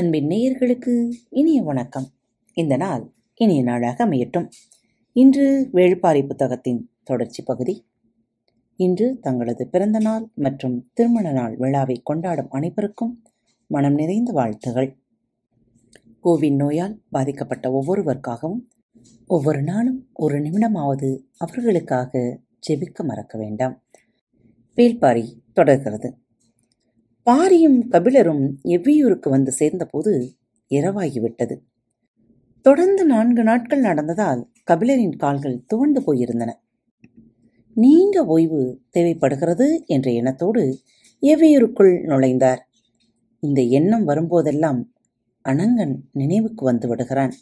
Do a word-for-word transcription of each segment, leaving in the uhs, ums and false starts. அன்பின் நேயர்களுக்கு இனிய வணக்கம். இந்த நாள் இனிய நாளாக அமையட்டும். இன்று வேள்பாரி புத்தகத்தின் தொடர்ச்சி பகுதி. இன்று தங்களது பிறந்த நாள் மற்றும் திருமண நாள் விழாவை கொண்டாடும் அனைவருக்கும் மனம் நிறைந்த வாழ்த்துகள். கோவிட் நோயால் பாதிக்கப்பட்ட ஒவ்வொருவருக்காகவும் ஒவ்வொரு நாளும் ஒரு நிமிடமாவது அவர்களுக்காக ஜெபிக்க மறக்க வேண்டாம். வேள்பாரி தொடர்கிறது. பாரியும் கபிலரும் எவ்வியூருக்கு வந்து சேர்ந்தபோது இரவாகிவிட்டது. தொடர்ந்து நான்கு நாட்கள் நடந்ததால் கபிலரின் கால்கள் துவண்டு போயிருந்தன. நீண்ட ஓய்வு தேவைப்படுகிறது என்ற எண்ணத்தோடு எவ்வியூருக்குள் நுழைந்தார். இந்த எண்ணம் வரும்போதெல்லாம் அனங்கன் நினைவுக்கு வந்து விடுகிறான்.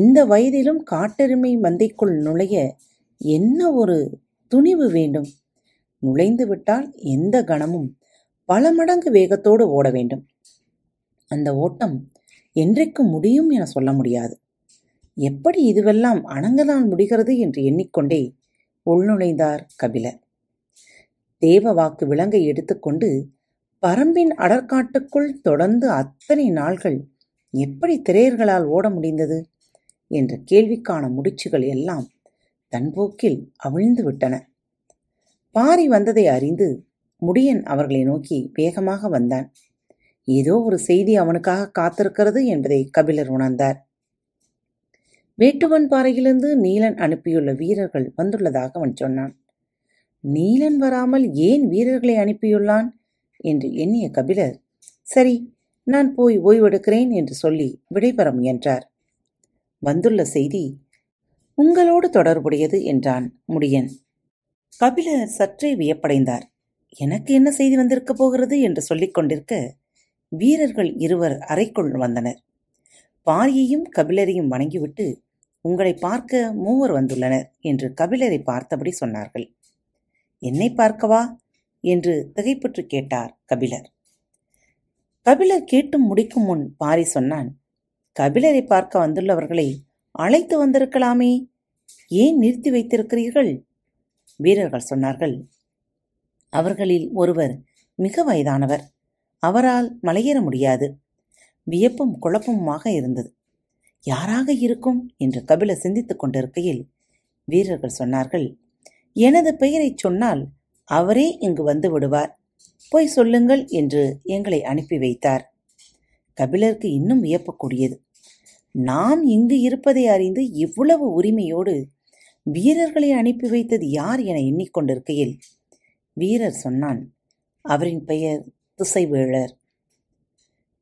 இந்த வயதிலும் காட்டெருமை மந்தைக்குள் நுழைய என்ன ஒரு துணிவு வேண்டும்! நுழைந்து விட்டால் எந்த கணமும் பல மடங்கு வேகத்தோடு ஓட வேண்டும். அந்த ஓட்டம் என்றைக்கு முடியும் என சொல்ல முடியாது. எப்படி இதுவெல்லாம் அணங்கதான் முடிகிறது என்று எண்ணிக்கொண்டே உள்நுழைந்தார் கபிலர். தேவ வாக்கு விலங்கை எடுத்துக்கொண்டு பரம்பின் அடற்காட்டுக்குள் தொடர்ந்து அத்தனை நாள்கள் எப்படி திரையர்களால் ஓட முடிந்தது என்ற கேள்விக்கான முடிச்சுகள் எல்லாம் தன்போக்கில் அவிழ்ந்து விட்டன. பாரி வந்ததை அறிந்து முடியன் அவர்களை நோக்கி வேகமாக வந்தான். ஏதோ ஒரு செய்தி அவனுக்காக காத்திருக்கிறது என்பதை கபிலர் உணர்ந்தார். வேட்டுவன் பாறையிலிருந்து நீலன் அனுப்பியுள்ள வீரர்கள் வந்துள்ளதாக அவன் சொன்னான். நீலன் வராமல் ஏன் வீரர்களை அனுப்பியுள்ளான் என்று எண்ணிய கபிலர், சரி நான் போய் ஓய்வெடுக்கிறேன் என்று சொல்லி விடைபெற முயன்றார். வந்துள்ள செய்தி உங்களோடு தொடர்புடையது என்றான் முடியன். கபிலர் சற்றே வியப்படைந்தார். எனக்கு என்ன செய்தி வந்திருக்க போகிறது என்று சொல்லிக் கொண்டிருக்க வீரர்கள் இருவர் அறைக்குள் வந்தனர். பாரியையும் கபிலரையும் வணங்கிவிட்டு, உங்களை பார்க்க மூவர் வந்துள்ளனர் என்று கபிலரை பார்த்தபடி சொன்னார்கள். என்னை பார்க்கவா என்று திகைப்புற்று கேட்டார் கபிலர். கபிலர் கேட்டும் முடிக்கும் முன் பாரி சொன்னான், கபிலரை பார்க்க வந்துள்ளவர்களை அழைத்து வந்திருக்கலாமே, ஏன் நிறுத்தி வைத்திருக்கிறீர்கள்? வீரர்கள் சொன்னார்கள், அவர்களில் ஒருவர் மிக வயதானவர், அவரால் மலையேற முடியாது. வியப்பும் குழப்பமுமாக இருந்தது. யாராக இருக்கும் என்று கபிலர் சிந்தித்துக் கொண்டிருக்கையில் வீரர்கள் சொன்னார்கள், எனது பெயரை சொன்னால் அவரே இங்கு வந்து விடுவார், போய் சொல்லுங்கள் என்று எங்களை அனுப்பி வைத்தார். கபிலருக்கு இன்னும் வியப்பக்கூடியது. நாம் இங்கு இருப்பதை அறிந்து இவ்வளவு உரிமையோடு வீரர்களை அனுப்பி வைத்தது யார் என எண்ணிக்கொண்டிருக்கையில் வீரர் சொன்னான், அவரின் பெயர் திசைவேளர்.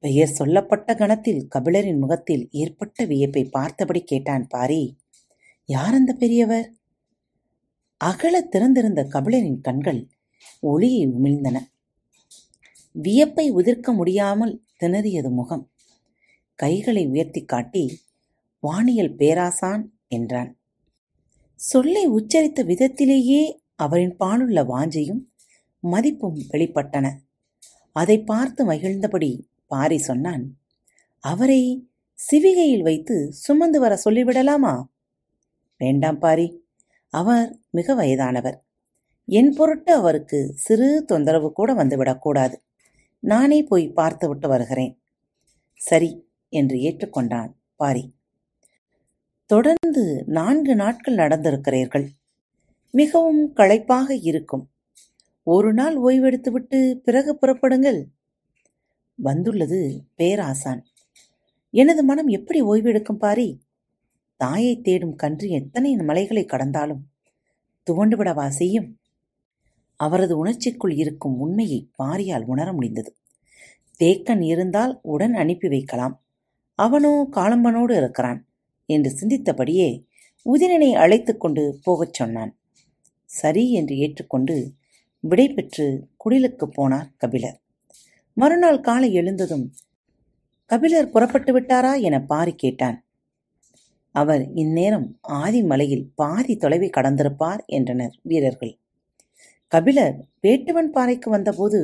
பெயர் சொல்லப்பட்ட கணத்தில் கபிலரின் முகத்தில் ஏற்பட்ட வியப்பை பார்த்தபடி கேட்டான் பாரி, யார் அந்த பெரியவர்? அகல திறந்திருந்த கபிலரின் கண்கள் ஒளியை உமிழ்ந்தன. வியப்பை உதிர்க்க முடியாமல் திணறியது முகம். கைகளை உயர்த்தி காட்டி, வானியல் பேராசான் என்றான். சொல்லை உச்சரித்த விதத்திலேயே அவரின் பாலுள்ள வாஞ்சையும் மதிப்பும் வெளிப்பட்டன. அதை பார்த்து மகிழ்ந்தபடி பாரி சொன்னான், அவரை சிவிகையில் வைத்து சுமந்து வர சொல்லிவிடலாமா? வேண்டாம் பாரி, அவர் மிக வயதானவர். என் பொருட்டு அவருக்கு சிறு தொந்தரவு கூட வந்துவிடக்கூடாது. நானே போய் பார்த்துவிட்டு வருகிறேன். சரி என்று ஏற்றுக்கொண்டான் பாரி. தொடர்ந்து நான்கு நாட்கள் நடந்திருக்கிறீர்கள். மிகவும் களைப்பாக இருக்கும். ஒரு நாள் ஓய்வெடுத்துவிட்டு பிறகு புறப்படுங்கள். வந்துள்ளது பேராசான். எனது மனம் எப்படி ஓய்வெடுக்கும் பாரி? தாயை தேடும் கன்று எத்தனை மலைகளை கடந்தாலும் துவண்டுவிடவா செய்யும்? அவரது உணர்ச்சிக்குள் இருக்கும் உண்மையை பாரியால் உணர முடிந்தது. தேக்கன் இருந்தால் உடன் அனுப்பி வைக்கலாம், அவனோ காலம்பனோடு இருக்கிறான் என்று சிந்தித்தபடியே உதிரனை அழைத்து கொண்டு போகச் சொன்னான். சரி என்று ஏற்றுக்கொண்டு விடை பெற்று குடிலுக்கு போனார் கபிலர். மறுநாள் காலை எழுந்ததும் கபிலர் புறப்பட்டு விட்டாரா என பாரி கேட்டான். அவர் இந்நேரம் ஆதிமலையில் பாதி தொலைவை கடந்திருப்பார் என்றனர் வீரர்கள். கபிலர் வேட்டுவன் பாறைக்கு வந்தபோது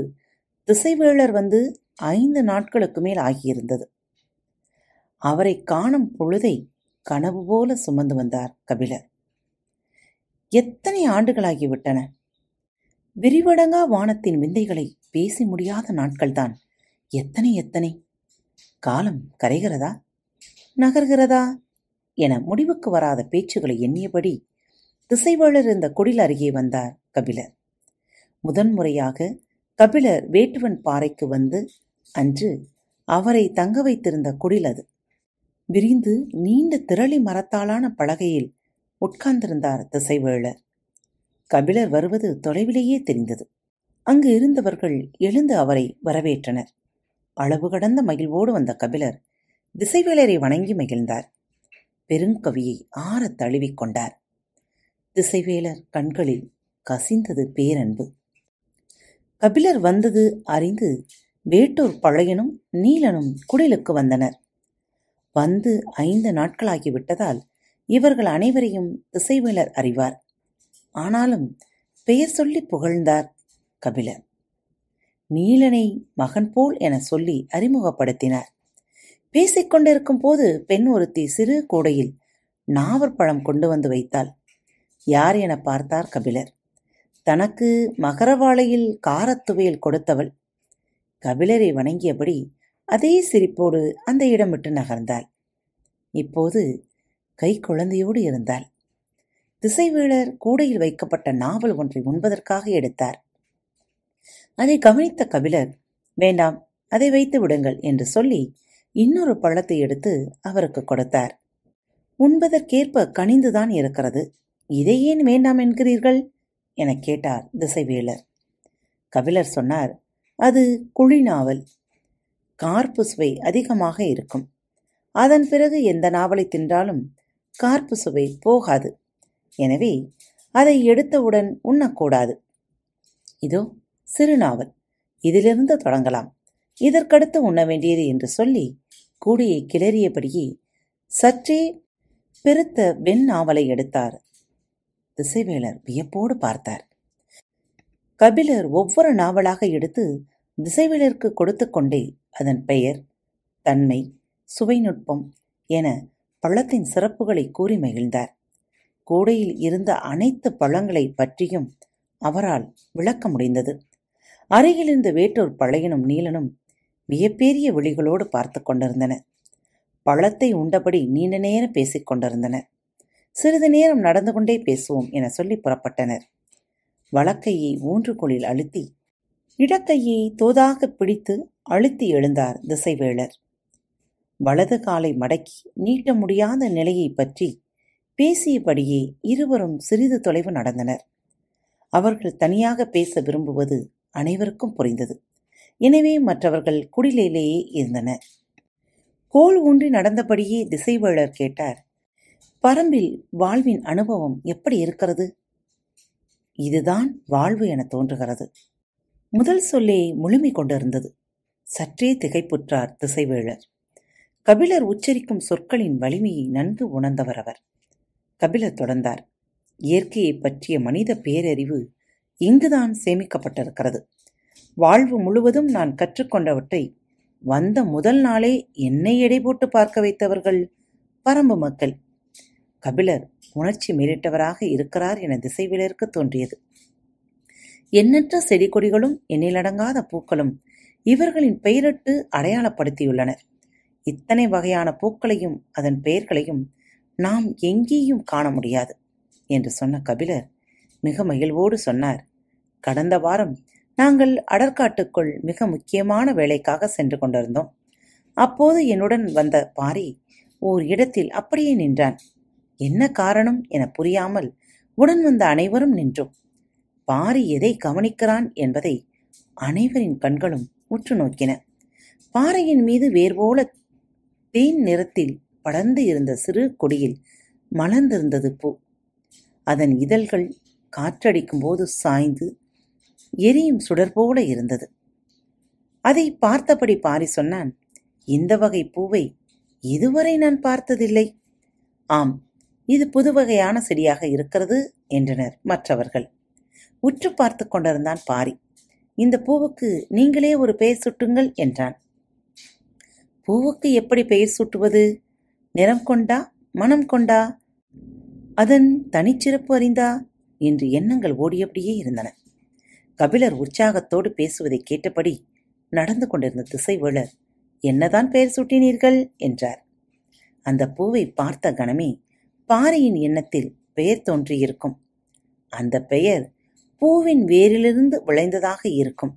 திசைவேளர் வந்து ஐந்து நாட்களுக்கு மேல் ஆகியிருந்தது. அவரை காணும் பொழுதை கனவு போல சுமந்து வந்தார் கபிலர். எத்தனை ஆண்டுகளாகிவிட்டன! விரிவடங்கா வானத்தின் விந்தைகளை பேசி முடியாத நாட்கள்தான் எத்தனை எத்தனை! காலம் கரைகிறதா நகர்கிறதா என முடிவுக்கு வராத பேச்சுகளை எண்ணியபடி திசைவேளர் இருந்த குடில் அருகே வந்தார் கபிலர். முதன்முறையாக கபிலர் வேட்டுவன் பாறைக்கு வந்து அன்று அவரை தங்க வைத்திருந்த குடில் அது. விரிந்து நீண்ட திரளி மரத்தாலான பலகையில் உட்கார்ந்திருந்தார் திசைவேளர். கபிலர் வருவது தொலைவிலேயே தெரிந்தது. அங்கு இருந்தவர்கள் எழுந்து அவரை வரவேற்றனர். அளவு கடந்த மகிழ்வோடு வந்த கபிலர் திசைவேளரை வணங்கி மகிழ்ந்தார். பெருங்கவியை ஆற தழுவிக்கொண்டார். திசைவேளர் கண்களில் கசிந்தது பேரன்பு. கபிலர் வந்தது அறிந்து வேட்டூர் பழையனும் நீலனும் குடிலுக்கு வந்தனர். வந்து ஐந்து நாட்களாகிவிட்டதால் இவர்கள் அனைவரையும் திசைவேளர் அறிவார். ஆனாலும் பெயர் சொல்லி புகழ்ந்தார் கபிலர். நீலனை மகன் போல் என சொல்லி அறிமுகப்படுத்தினார். பேசிக்கொண்டிருக்கும் போது பெண் ஒருத்தி சிறு கூடையில் நாவற்பழம் கொண்டு வந்து வைத்தாள். யார் என பார்த்தார் கபிலர். தனக்கு மகரவாளையில் காரத்துவையில் கொடுத்தவள். கபிலரை வணங்கியபடி அதே சிரிப்போடு அந்த இடம் விட்டு நகர்ந்தாள். இப்போது கை குழந்தையோடு இருந்தாள். திசைவேளர் கூடையில் வைக்கப்பட்ட நாவல் ஒன்றை உண்பதற்காக எடுத்தார். அதை கவனித்த கபிலர், வேண்டாம், அதை வைத்து விடுங்கள் என்று சொல்லி இன்னொரு பழத்தை எடுத்து அவருக்கு கொடுத்தார். உண்பதற்கேற்ப கனிந்துதான் இருக்கிறது, இதை ஏன் வேண்டாம் என்கிறீர்கள் என கேட்டார் திசைவேளர். கபிலர் சொன்னார், அது குழி நாவல், கார்ப்பு சுவை அதிகமாக இருக்கும். அதன் பிறகு எந்த நாவலை தின்றாலும் கார்ப்பு சுவை போகாது. எனவே அதை எடுத்தவுடன் உண்ணக்கூடாது. இதோ சிறு நாவல், இதிலிருந்து தொடங்கலாம், இதற்கடுத்து உண்ண வேண்டியது என்று சொல்லி கூடையை கிளறியபடியே சற்றே பெருத்த வெண் நாவலை எடுத்தார். திசைவேளர் வியப்போடு பார்த்தார். கபிலர் ஒவ்வொரு நாவலாக எடுத்து திசைவேளருக்கு கொடுத்து கொண்டே அதன் பெயர், தன்மை, சுவை நுட்பம் என பழத்தின் சிறப்புகளை கூறி மகிழ்ந்தார். கூடையில் இருந்த அனைத்து பழங்களை பற்றியும் அவரால் விளக்க முடிந்தது. அருகில் இருந்த வேட்டூர் பழையனும் நீலனும் வியப்பேறிய விழிகளோடு பார்த்து கொண்டிருந்தனர். பழத்தை உண்டபடி நீண்ட நேரம் பேசிக் கொண்டிருந்தனர். சிறிது நேரம் நடந்து கொண்டே பேசுவோம் என சொல்லி புறப்பட்டனர். வலக்கையை ஊன்றுகோலில் அழுத்தி இடக்கையை தோதாக பிடித்து அழுத்தி எழுந்தார் திசைவேளர். வலது காலை மடக்கி நீட்ட முடியாத நிலையை பற்றி பேசியபடியே இருவரும் சிறிது தொலைவு நடந்தனர். அவர்கள் தனியாக பேச விரும்புவது அனைவருக்கும் புரிந்தது. எனவே மற்றவர்கள் குடிலேயே இருந்தனர். கோல் ஊன்றி நடந்தபடியே திசைவேளர் கேட்டார், பரம்பில் வாழ்வின் அனுபவம் எப்படி இருக்கிறது? இதுதான் வாழ்வு என தோன்றுகிறது. முதல் சொல்லே முழுமை கொண்டிருந்தது. சற்றே திகைப்புற்றார் திசைவேளர். கபிலர் உச்சரிக்கும் சொற்களின் வலிமையை நன்கு உணர்ந்தவர் அவர். கபிலர் தொடர்ந்தார், இயற்கையை பற்றிய மனித பேரறிவு இங்குதான் சேமிக்கப்பட்டிருக்கிறது. வாழ்வு முழுவதும் நான் கற்றுக்கொண்டவற்றை வந்த முதல் நாளே என்னை எடை போட்டு பார்க்க வைத்தவர்கள் பரம்பு மக்கள். கபிலர் உணர்ச்சி மேலிட்டவராக இருக்கிறார் என திசைவேளருக்கு தோன்றியது. எண்ணற்ற செடி கொடிகளும் எண்ணிலடங்காத பூக்களும் இவர்களின் பெயரிட்டு அடையாளப்படுத்தியுள்ளனர். இத்தனை வகையான பூக்களையும் அதன் பெயர்களையும் நாம் எங்கேயும் காண முடியாது என்று சொன்ன கபிலர் மிக மகிழ்வோடு சொன்னார், கடந்த வாரம் நாங்கள் அடற்காட்டுக்குள் மிக முக்கியமான வேலைக்காக சென்று கொண்டிருந்தோம். அப்போது என்னுடன் வந்த பாரி ஓர் இடத்தில் அப்படியே நின்றான். என்ன காரணம் என புரியாமல் உடன் வந்த அனைவரும் நின்றோம். பாரி எதை கவனிக்கிறான் என்பதை அனைவரின் கண்களும் உற்று நோக்கின. பாறையின் மீது வேர்போல தேன் நிறத்தில் படர்ந்து இருந்த சிறு கொடியில் மலர்ந்திருந்தது பூ. அதன் இதழ்கள் காற்றடிக்கும் போது சாய்ந்து எரியும் சுடர்போல இருந்தது. அதை பார்த்தபடி பாரி சொன்னான், இந்த வகை பூவை இதுவரை நான் பார்த்ததில்லை. ஆம், இது புதுவகையான செடியாக இருக்கிறது என்றனர் மற்றவர்கள். உற்று பார்த்து கொண்டிருந்தான் பாரி. இந்த பூவுக்கு நீங்களே ஒரு பெயர் சுட்டுங்கள் என்றான். பூவுக்கு எப்படி பெயர் சுட்டுவது? நிறம் கொண்டா, மனம் கொண்டா, அதன் தனிச்சிறப்பு அறிந்தா என்று எண்ணங்கள் ஓடியபடியே இருந்தன. கபிலர் உற்சாகத்தோடு பேசுவதை கேட்டபடி நடந்து கொண்டிருந்த திசைவேளர் என்னதான் பெயர் சூட்டினீர்கள் என்றார். அந்த பூவை பார்த்த கணமே பாறையின் எண்ணத்தில் பெயர் தோன்றியிருக்கும். அந்த பெயர் பூவின் வேரிலிருந்து விளைந்ததாக இருக்கும்.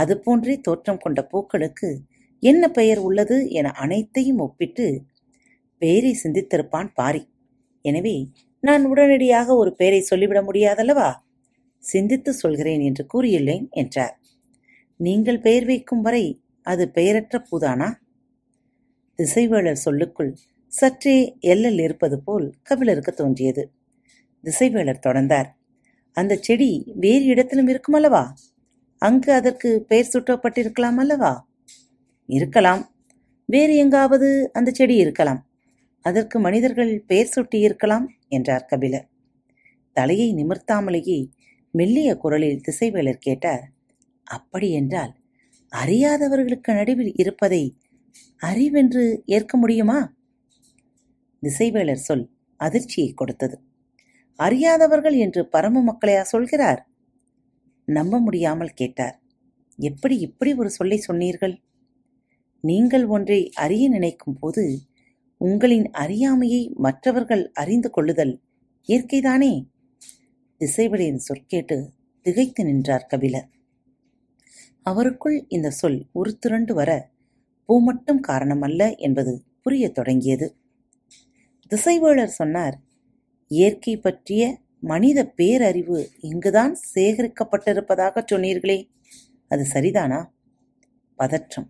அதுபோன்றே தோற்றம் கொண்ட பூக்களுக்கு என்ன பெயர் உள்ளது என அனைத்தையும் ஒப்பிட்டு பெயரை சிந்தித்திருப்பான் பாரி. எனவே நான் உடனடியாக ஒரு பெயரை சொல்லிவிட முடியாதல்லவா, சிந்தித்து சொல்கிறேன் என்று கூறியுள்ளேன் என்றார். நீங்கள் பெயர் வைக்கும் வரை அது பெயரற்ற பூதானா? திசைவேளர் சொல்லுக்குள் சற்றே எல்லல் இருப்பது போல் கபிலருக்கு தோன்றியது. திசைவேளர் தொடர்ந்தார். அந்த செடி வேறு இடத்திலும் இருக்கும் அல்லவா? அங்கு அதற்கு பெயர் சுட்டப்பட்டிருக்கலாம் அல்லவா? இருக்கலாம். வேறு எங்காவது அந்த செடி இருக்கலாம். அதற்கு மனிதர்கள் பெயர் சுட்டி இருக்கலாம் என்றார் கபிலர். தலையை நிமிர்த்தாமலேயே மெல்லிய குரலில் திசைவேளர் கேட்டார், அப்படி என்றால் அறியாதவர்களுக்கு நடுவில் இருப்பதை அறிவென்று ஏற்க முடியுமா? திசைவேளர் சொல் அதிர்ச்சியை கொடுத்தது. அறியாதவர்கள் என்று பரம மக்களையா சொல்கிறார்? நம்ப முடியாமல் கேட்டார், எப்படி இப்படி ஒரு சொல்லை சொன்னீர்கள்? நீங்கள் ஒன்றை அறிய நினைக்கும் போது உங்களின் அறியாமையை மற்றவர்கள் அறிந்து கொள்ளுதல் இயற்கைதானே. திசைவேளரின் சொற்கேட்டு திகைத்து நின்றார் கபிலர். அவருக்குள் இந்த சொல் உருத்திரண்டு வர பூ மட்டும் காரணமல்ல என்பது புரிய தொடங்கியது. திசைவேளர் சொன்னார், இயற்கை பற்றிய மனித பேரறிவு இங்குதான் சேகரிக்கப்பட்டிருப்பதாக சொன்னீர்களே, அது சரிதானா? பதற்றம்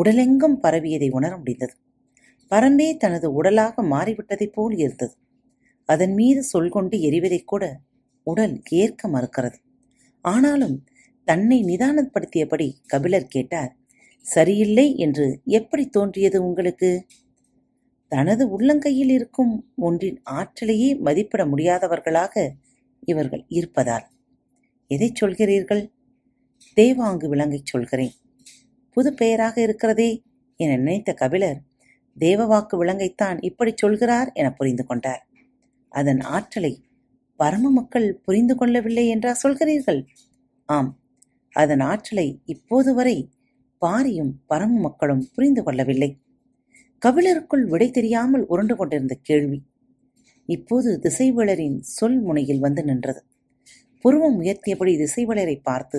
உடலெங்கும் பரவியதை உணர முடிந்தது. பரம்பே தனது உடலாக மாறிவிட்டதை போல் இருந்தது. அதன் மீது சொல்கொண்டு எரிவதை கூட உடல் ஏற்க மறுக்கிறது. ஆனாலும் தன்னை நிதானப்படுத்தியபடி கபிலர் கேட்டார், சரியில்லை என்று எப்படி தோன்றியது உங்களுக்கு? தனது உள்ளங்கையில் இருக்கும் ஒன்றின் ஆற்றலையே மதிப்பிட முடியாதவர்களாக இவர்கள் இருப்பதால். எதை சொல்கிறீர்கள்? தேவாங்கு விலங்கை சொல்கிறேன். புது பெயராக இருக்கிறதே என நினைத்த கபிலர் தேவவாக்கு விலங்கைத்தான் இப்படி சொல்கிறார் என புரிந்து கொண்டார். அதன் ஆற்றலை பரம மக்கள் புரிந்து கொள்ளவில்லை என்றா சொல்கிறீர்கள்? ஆம், அதன் ஆற்றலை இப்போது வரை பாரியும் பரம மக்களும் புரிந்து கொள்ளவில்லை. கபிலருக்குள் விடை தெரியாமல் உருண்டு கொண்டிருந்த கேள்வி இப்போது திசைவேளரின் சொல் முனையில் வந்து நின்றது. புருவம் உயர்த்தியபடி திசைவேளரை பார்த்து,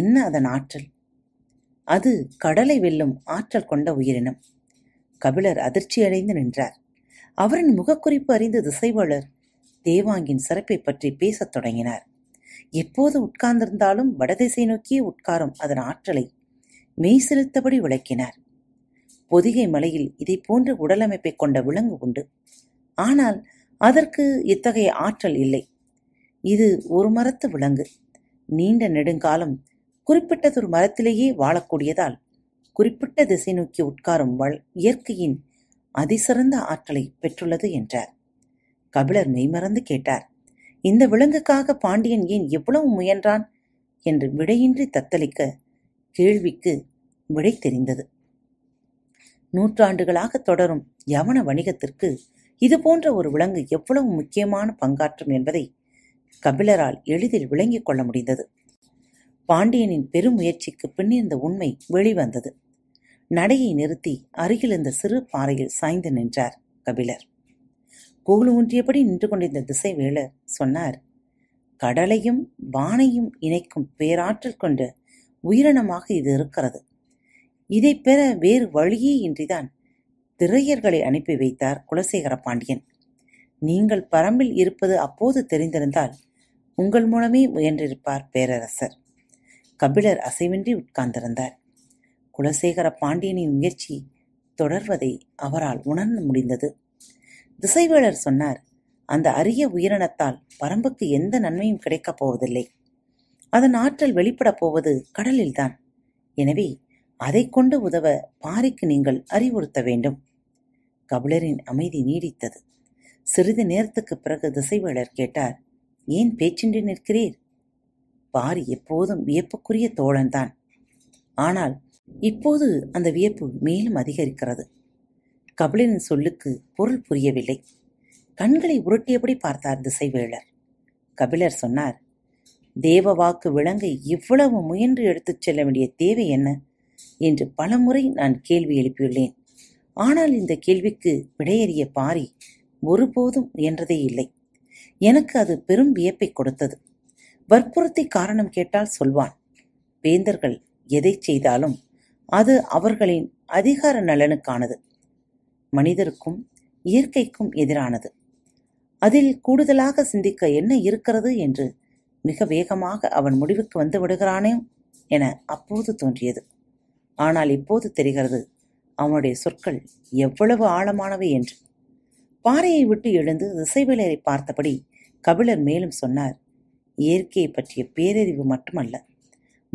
என்ன அதன் ஆற்றல்? அது கடலை வெல்லும் ஆற்றல் கொண்ட உயிரினம். கபிலர் அதிர்ச்சியடைந்து நின்றார். அவரின் முகக்குறிப்பு அறிந்து திசைவேளர் தேவாங்கின் சிறப்பை பற்றி பேசத் தொடங்கினார். எப்போது உட்கார்ந்திருந்தாலும் வடதிசை நோக்கியே உட்காரும் அதன் ஆற்றலை மெய் செலுத்தபடி விளக்கினார். பொதிகை மலையில் இதை போன்ற உடலமைப்பை கொண்ட விலங்கு உண்டு. ஆனால் அதற்கு இத்தகைய ஆற்றல் இல்லை. இது ஒரு மரத்து விலங்கு. நீண்ட நெடுங்காலம் குறிப்பிட்டதொரு மரத்திலேயே வாழக்கூடியதால் குறிப்பிட்ட திசை நோக்கி உட்காரும் இயற்கையின் அதிசிறந்த ஆற்றலை பெற்றுள்ளது என்றார். கபிலர் மெய்மறந்து கேட்டார், இந்த விலங்குக்காக பாண்டியன் ஏன் எவ்வளவு முயன்றான் என்று விடையின்றி தத்தளிக்க கேள்விக்கு விடை தெரிந்தது. நூற்றாண்டுகளாக தொடரும் யவன வணிகத்திற்கு இதுபோன்ற ஒரு விலங்கு எவ்வளவு முக்கியமான பங்காற்றும் என்பதை கபிலரால் எளிதில் விளங்கிக் கொள்ள முடிந்தது. பாண்டியனின் பெருமுயற்சிக்கு பின்னிருந்த உண்மை வெளிவந்தது. நடையை நிறுத்தி அருகிலிருந்த சிறு பாறையில் சாய்ந்து நின்றார் கபிலர். கோலு ஊன்றியபடி நின்று கொண்டிருந்த திசைவேளர் சொன்னார், கடலையும் வானையும் இணைக்கும் பேராற்றல் கொண்ட உயிரினமாக இது இருக்கிறது. இதை பெற வேறு வழியே இன்றிதான் திரையர்களை அனுப்பி வைத்தார் குலசேகர பாண்டியன். நீங்கள் பரம்பில் இருப்பது அப்போது தெரிந்திருந்தால் உங்கள் மூலமே முயன்றிருப்பார் பேரரசர். கபிலர் அசைவின்றி உட்கார்ந்திருந்தார். குலசேகர பாண்டியனின் முயற்சி தொடர்வதை அவரால் உணர முடிந்தது. திசைவேளர் சொன்னார், அந்த அரிய உயிரினத்தால் பரம்புக்கு எந்த நன்மையும் கிடைக்கப் போவதில்லை. அதன் ஆற்றல் வெளிப்படப் போவது கடலில்தான். எனவே அதை கொண்டு உதவ பாரிக்கு நீங்கள் அறிவுறுத்த வேண்டும். கபிலரின் அமைதி நீடித்தது. சிறிது நேரத்துக்கு பிறகு திசைவேளர் கேட்டார், ஏன் பேச்சின்றி நிற்கிறீர்? பாரி எப்போதும் வியப்புக்குரிய தோழன்தான். ஆனால் இப்போது அந்த வியப்பு மேலும் அதிகரிக்கிறது. கபிலரின் சொல்லுக்கு பொருள் புரியவில்லை. கண்களை உருட்டியபடி பார்த்தார் திசைவேளர். கபிலர் சொன்னார், தேவவாக்கு விலங்கை இவ்வளவு முயன்று எடுத்துச் செல்ல வேண்டிய தேவை என்ன? என்று பலமுறை நான் கேள்வி எழுப்பியுள்ளேன். ஆனால் இந்த கேள்விக்கு விடையறிய பாரி ஒருபோதும் முயன்றதே இல்லை. எனக்கு அது பெரும் வியப்பை கொடுத்தது. வற்புறுத்தி காரணம் கேட்டால் சொல்வான், வேந்தர்கள் எதை செய்தாலும் அது அவர்களின் அதிகார நலனுக்கானது, மனிதருக்கும் இயற்கைக்கும் எதிரானது, அதில் கூடுதலாக சிந்திக்க என்ன இருக்கிறது என்று மிக வேகமாக அவன் முடிவுக்கு வந்து விடுகிறானே என அப்போது தோன்றியது. ஆனால் இப்போது தெரிகிறது அவனுடைய சொற்கள் எவ்வளவு ஆழமானவை என்று. பாறையை விட்டு எழுந்து திசைவேலரை பார்த்தபடி கபிலர் மேலும் சொன்னார், இயற்கையை பற்றிய பேரறிவு மட்டுமல்ல,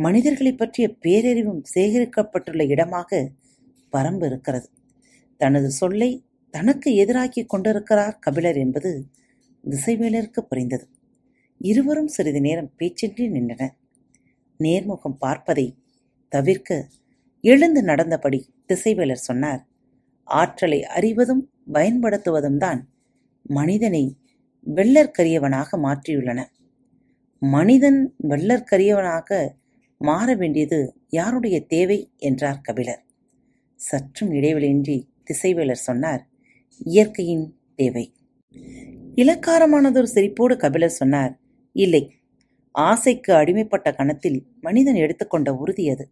மனிதர்களை பற்றிய பேரறிவும் சேகரிக்கப்பட்டுள்ள இடமாக பரம்பு இருக்கிறது. தனது சொல்லை தனக்கு எதிராக்கி கொண்டிருக்கிறார் கபிலர் என்பது திசைவேலருக்கு புரிந்தது. இருவரும் சிறிது நேரம் பேச்சின்றி நின்றனர். நேர்முகம் பார்ப்பதை தவிர்க்க எழுந்து நடந்தபடி திசைவேலர் சொன்னார், ஆற்றலை அறிவதும் பயன்படுத்துவதும் தான் மனிதனை வெள்ளற்கரியவனாக மாற்றியுள்ளன. மனிதன் வெள்ளற்கரியவனாக மாற வேண்டியது யாருடைய தேவை என்றார் கபிலர். சற்றும் இடைவெளியின்றி திசைவேலர் சொன்னார், இயற்கையின் தேவை. இலக்காரமானதொரு சிரிப்போடு கபிலர் சொன்னார், இல்லை, ஆசைக்கு அடிமைப்பட்ட கணத்தில் மனிதன் எடுத்துக்கொண்ட உறுதி அது.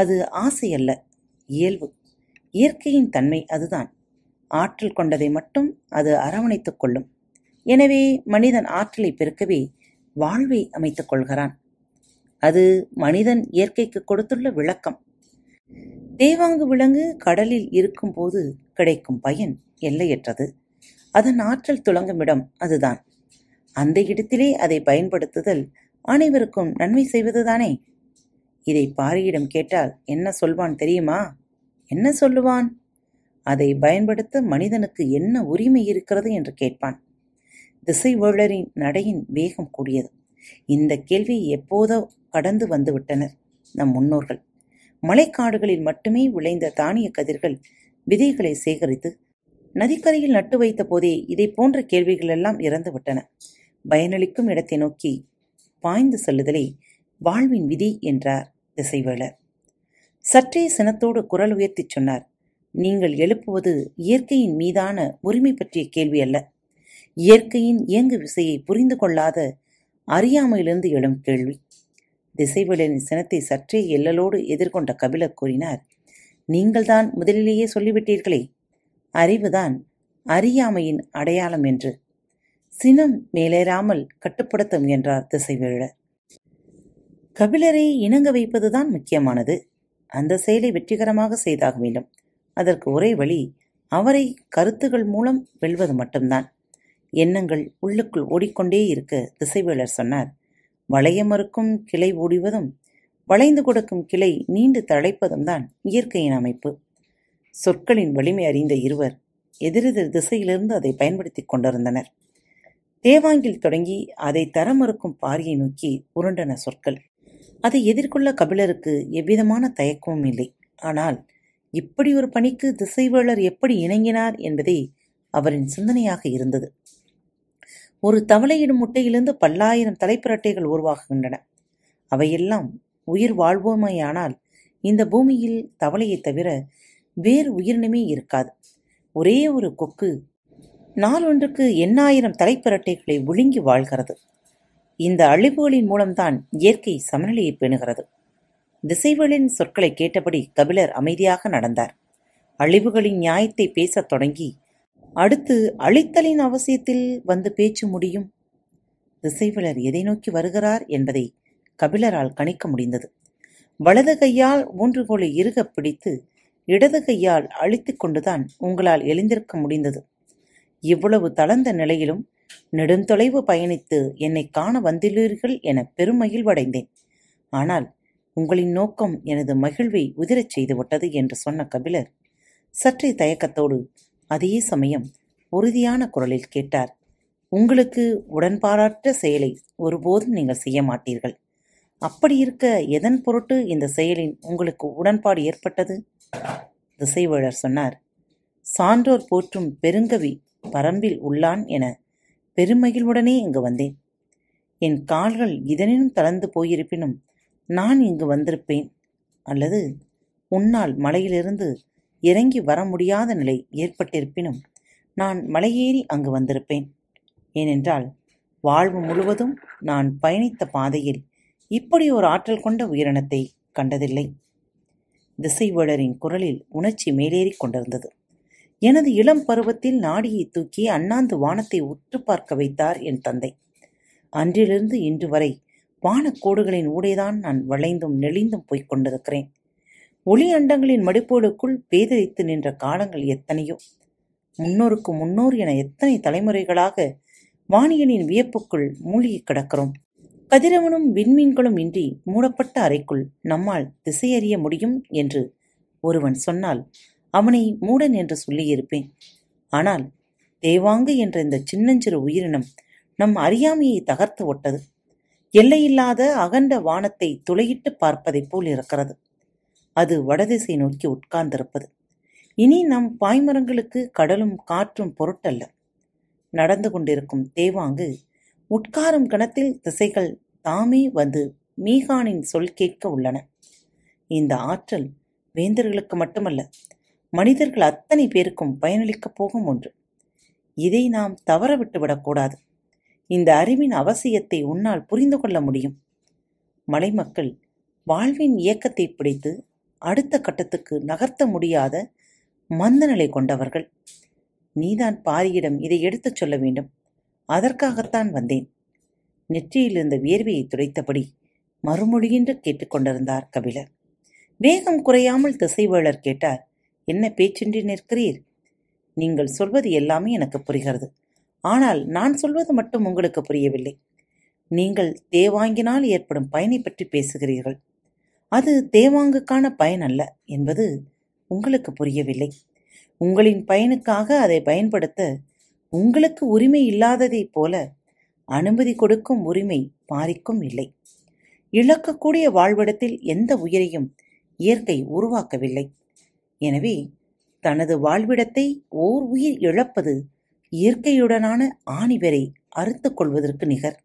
அது ஆசை அல்ல, இயல்பு, இயற்கையின் தன்மை அதுதான். ஆற்றல் கொண்டதை மட்டும் அது அரவணைத்துக் கொள்ளும். எனவே மனிதன் ஆற்றலை பெருக்கவே வாழ்வை அமைத்துக் கொள்கிறான். அது மனிதன் இயற்கைக்கு கொடுத்துள்ள விளக்கம். தேவாங்கு விலங்கு கடலில் இருக்கும்போது கிடைக்கும் பயன் எல்லையற்றது. அதன் ஆற்றல் துளங்கும் இடம் அதுதான். அந்த இடத்திலே அதை பயன்படுத்துதல் அனைவருக்கும் நன்மை செய்வதுதானே. இதை பாரியிடம் கேட்டால் என்ன சொல்வான் தெரியுமா? என்ன சொல்லுவான்? அதை பயன்படுத்த மனிதனுக்கு என்ன உரிமை இருக்கிறது என்று கேட்பான். திசைவேளரின் நடையின் வேகம் கூடியது. இந்த கேள்வியை எப்போதோ கடந்து வந்துவிட்டனர் நம் முன்னோர்கள். மலைக்காடுகளில் மட்டுமே விளைந்த தானிய கதிர்கள் விதைகளை சேகரித்து நதிக்கரையில் நட்டு வைத்த போதே இதை போன்ற கேள்விகளெல்லாம் இறந்துவிட்டன. பயனளிக்கும் இடத்தை நோக்கி பாய்ந்து செல்லுதலே வாழ்வின் விதி என்றார் திசைவேளர். சற்றே சினத்தோடு குரல் உயர்த்தி சொன்னார், நீங்கள் எழுப்புவது இயற்கையின் மீதான உரிமை பற்றிய கேள்வி அல்ல, இயற்கையின் இயங்கு விசையை புரிந்து கொள்ளாத அறியாமையிலிருந்து எழும் கேள்வி. திசைவேளரின் சினத்தை சற்றே எல்லலோடு எதிர்கொண்ட கபிலர் கூறினார், நீங்கள்தான் முதலிலேயே சொல்லிவிட்டீர்களே, அறிவுதான் அறியாமையின் அடையாளம் என்று. சினம் மேலேறாமல் கட்டுப்படுத்த முயன்றார் திசைவேளர். கபிலரை இணங்க வைப்பதுதான் முக்கியமானது. அந்த செயலை வெற்றிகரமாக செய்தாக வேண்டும். அதற்கு ஒரே வழி அவரை கருத்துகள் மூலம் வெல்வது மட்டும்தான். எண்ணங்கள் உள்ளுக்குள் ஓடிக்கொண்டே இருக்க திசைவேளர் சொன்னார், வளையமறுக்கும் கிளை ஓடிவதும் வளைந்து கொடுக்கும் கிளை நீண்டு தழைப்பதும் தான் இயற்கையின் அமைப்பு. சொற்களின் வலிமை அறிந்த இருவர் எதிரெதிர் திசையிலிருந்து அதை பயன்படுத்தி கொண்டிருந்தனர். தேவாங்கில் தொடங்கி அதை தரமறுக்கும் பாரியை நோக்கி உருண்டன சொற்கள். அதை எதிர்கொள்ள கபிலருக்கு எவ்விதமான தயக்கமும் இல்லை. ஆனால் இப்படி ஒரு பணிக்கு திசைவேளர் எப்படி இணங்கினார் என்பதே அவரின் சிந்தனையாக இருந்தது. ஒரு தவளையிடும் முட்டையிலிருந்து பல்லாயிரம் தலைப்பிரட்டைகள் உருவாகுகின்றன. அவையெல்லாம் உயிர் வாழ்வோமையானால் இந்த பூமியில் தவளையை தவிர வேறு உயிரினமே இருக்காது. ஒரே ஒரு கொக்கு நாளொன்றுக்கு எண்ணாயிரம் தலைப்பிரட்டைகளை விழுங்கி வாழ்கிறது. இந்த அழிவுகளின் மூலம்தான் இயற்கை சமநிலையை பேணுகிறது. திசைவேளின் சொற்களை கேட்டபடி கபிலர் அமைதியாக நடந்தார். அழிவுகளின் நியாயத்தை பேசத் தொடங்கி அடுத்து அழித்தலின் அவசியத்தில் வந்து பேச்சு முடியும். திசைவேளர் எதை நோக்கி வருகிறார் என்பதை கபிலரால் கணிக்க முடிந்தது. வலது கையால் ஊன்றுகோலை இறுக பிடித்து இடது கையால் அழித்து கொண்டுதான் உங்களால் எழுந்திருக்க முடிந்தது. இவ்வளவு தளர்ந்த நிலையிலும் நெடுந்தொலைவு பயணித்து என்னை காண வந்துள்ளீர்கள் என பெருமகிழ்வடைந்தேன். ஆனால் உங்களின் நோக்கம் எனது மகிழ்வை உதிரச் செய்துவிட்டது என்று சொன்ன கபிலர் சற்றே தயக்கத்தோடு அதே சமயம் உறுதியான குரலில் கேட்டார், உங்களுக்கு உடன்பாடற்ற செயலை ஒருபோதும் நீங்கள் செய்ய மாட்டீர்கள். அப்படி இருக்க எதன் பொருட்டு இந்த செயலின் உங்களுக்கு உடன்பாடு ஏற்பட்டது? திசைவேளர் சொன்னார், சான்றோர் போற்றும் பெருங்கவி பரம்பில் உள்ளான் என பெருமகிழ்வுடனே இங்கு வந்தேன். என் கால்கள் இதனினும் தளர்ந்து போயிருப்பினும் நான் இங்கு வந்திருப்பேன், அல்லது உன்னால் மலையிலிருந்து இறங்கி வர முடியாத நிலை ஏற்பட்டிருப்பினும் நான் மலையேறி அங்கு வந்திருப்பேன். ஏனென்றால் வாழ்வு முழுவதும் நான் பயணித்த பாதையில் இப்படி ஒரு ஆற்றல் கொண்ட உயிரினத்தை கண்டதில்லை. திசைவேளரின் குரலில் உணர்ச்சி மேலேறி கொண்டிருந்தது. எனது இளம் பருவத்தில் நாடியை தூக்கி அண்ணாந்து வானத்தை உற்று பார்க்க வைத்தார் என் தந்தை. அன்றிலிருந்து இன்று வரை வானக்கோடுகளின் ஊடேதான் நான் வளைந்தும் நெளிந்தும் போய்க் கொண்டிருக்கிறேன். ஒளி அண்டங்களின் மடிப்போலுக்குள் பேதரித்து நின்ற காலங்கள் எத்தனையோ. முன்னோருக்கு முன்னோர் என எத்தனை தலைமுறைகளாக வானியலின் வியப்புக்குள் மூழ்கி கிடக்கிறோம். கதிரவனும் விண்மீன்களும் இன்றி மூடப்பட்ட அறைக்குள் நம்மால் திசையறிய முடியும் என்று ஒருவன் சொன்னால் அவனை மூடன் என்று சொல்லியிருப்பேன். ஆனால் தேவாங்கு என்ற இந்த சின்னஞ்சிறு உயிரினம் நம் அறியாமையை தகர்த்து ஒட்டது. எல்லையில்லாத அகண்ட வானத்தை துளையிட்டு பார்ப்பதைப் போல் இருக்கிறது. அது வடதிசை நோக்கி உட்கார்ந்திருப்பது இனி நம் பாய்மரங்களுக்கு கடலும் காற்றும் பொருட்டல்ல. நடந்து கொண்டிருக்கும் தேவாங்கு உட்காரும் கணத்தில் திசைகள் தாமே வந்து மீகானின் சொல் கேட்க உள்ளன. இந்த ஆற்றல் வேந்தர்களுக்கு மட்டுமல்ல, மனிதர்கள் அத்தனை பேருக்கும் பயனளிக்கப் போகும் ஒன்று. இதை நாம் தவற விட்டுவிடக்கூடாது. இந்த அறிவின் அவசியத்தை உன்னால் புரிந்து கொள்ள முடியும். மலைமக்கள் வாழ்வின் இயக்கத்தை பிடித்து அடுத்த கட்டத்துக்கு நகர்த்த முடியாத மந்தநிலை கொண்டவர்கள். நீதான் பாரியிடம் இதை எடுத்துச் சொல்ல வேண்டும். அதற்காகத்தான் வந்தேன். நெற்றியில் இருந்த வியர்வையை துடைத்தபடி மறுமொழியின்றி கேட்டுக்கொண்டிருந்தார் கபிலர். வேகம் குறையாமல் திசைவேளர் கேட்டார், என்ன பேச்சின்றி நிற்கிறீர்? நீங்கள் சொல்வது எல்லாமே எனக்கு புரிகிறது. ஆனால் நான் சொல்வது மட்டும் உங்களுக்கு புரியவில்லை. நீங்கள் தேவாங்கினால் ஏற்படும் பயனை பற்றி பேசுகிறீர்கள். அது தேவாங்குக்கான பயன் அல்ல என்பது உங்களுக்கு புரியவில்லை. உங்களின் பயனுக்காக அதை பயன்படுத்த உங்களுக்கு உரிமை இல்லாததைப் போல அனுமதி கொடுக்கும் உரிமை பாரிக்கும் இல்லை. இழக்கக்கூடிய வாழ்விடத்தில் எந்த உயிரையும் இயற்கை உருவாக்கவில்லை. எனவே தனது வாழ்விடத்தை ஓர் உயிர் இழப்பது இயற்கையுடனான ஆணிவரை அறுத்து கொள்வதற்கு நிகர்.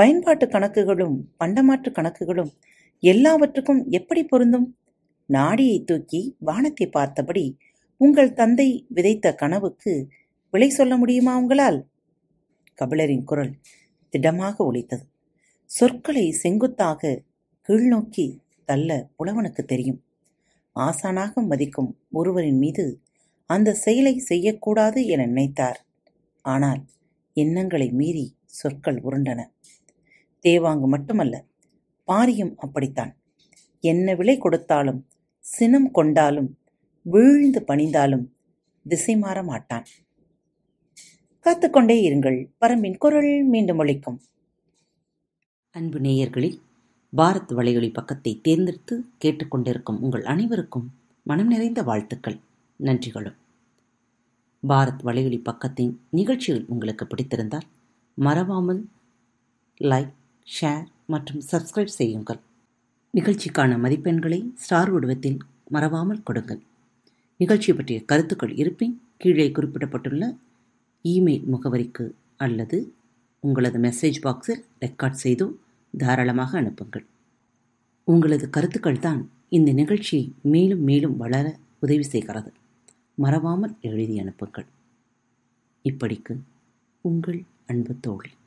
பயன்பாட்டு கணக்குகளும் பண்டமாற்று கணக்குகளும் எல்லாவற்றுக்கும் எப்படி பொருந்தும்? நாடியை தூக்கி வானத்தை பார்த்தபடி உங்கள் தந்தை விதைத்த கனவுக்கு விலை சொல்ல முடியுமா உங்களால்? கபிலரின் குரல் திடமாக ஒலித்தது. சொற்களை செங்குத்தாக கீழ்நோக்கி தள்ள புலவனுக்கு தெரியும். ஆசானாக மதிக்கும் ஒருவரின் மீது அந்த செயலை செய்யக்கூடாது என நினைத்தார். ஆனால் எண்ணங்களை மீறி சொற்கள் உருண்டன. தேவாங்கு மட்டுமல்ல, பாரியும் அப்படித்தான். என்ன விலை கொடுத்தாலும் சினம் கொண்டாலும் வீழ்ந்து பணிந்தாலும் திசை மாற மாட்டான். காத்துக்கொண்டே இருங்கள், பரம்பின் குரல் மீண்டும் ஒலிக்கும். அன்பு நேயர்களில் பாரத் வலையொலி பக்கத்தை தேர்ந்தெடுத்து கேட்டுக்கொண்டிருக்கும் உங்கள் அனைவருக்கும் மனம் நிறைந்த வாழ்த்துக்கள், நன்றிகளும். பாரத் வலையொலி பக்கத்தின் நிகழ்ச்சிகள் உங்களுக்கு பிடித்திருந்தால் மறவாமல் லைக், ஷேர் மற்றும் சப்ஸ்கிரைப் செய்யுங்கள். நிகழ்ச்சிக்கான மதிப்பெண்களை ஸ்டார் உருவத்தில் மறவாமல் கொடுங்கள். நிகழ்ச்சி பற்றிய கருத்துக்கள் இருப்பின் கீழே குறிப்பிடப்பட்டுள்ள இமெயில் முகவரிக்கு அல்லது உங்களது மெசேஜ் பாக்ஸில் ரெக்கார்ட் செய்து தாராளமாக அனுப்புங்கள். உங்களது கருத்துக்கள் தான் இந்த நிகழ்ச்சியை மேலும் மேலும் வளர உதவி செய்கிறது. மறவாமல் எழுதி அனுப்புங்கள். இப்படிக்கு உங்கள் அன்பு தோழி.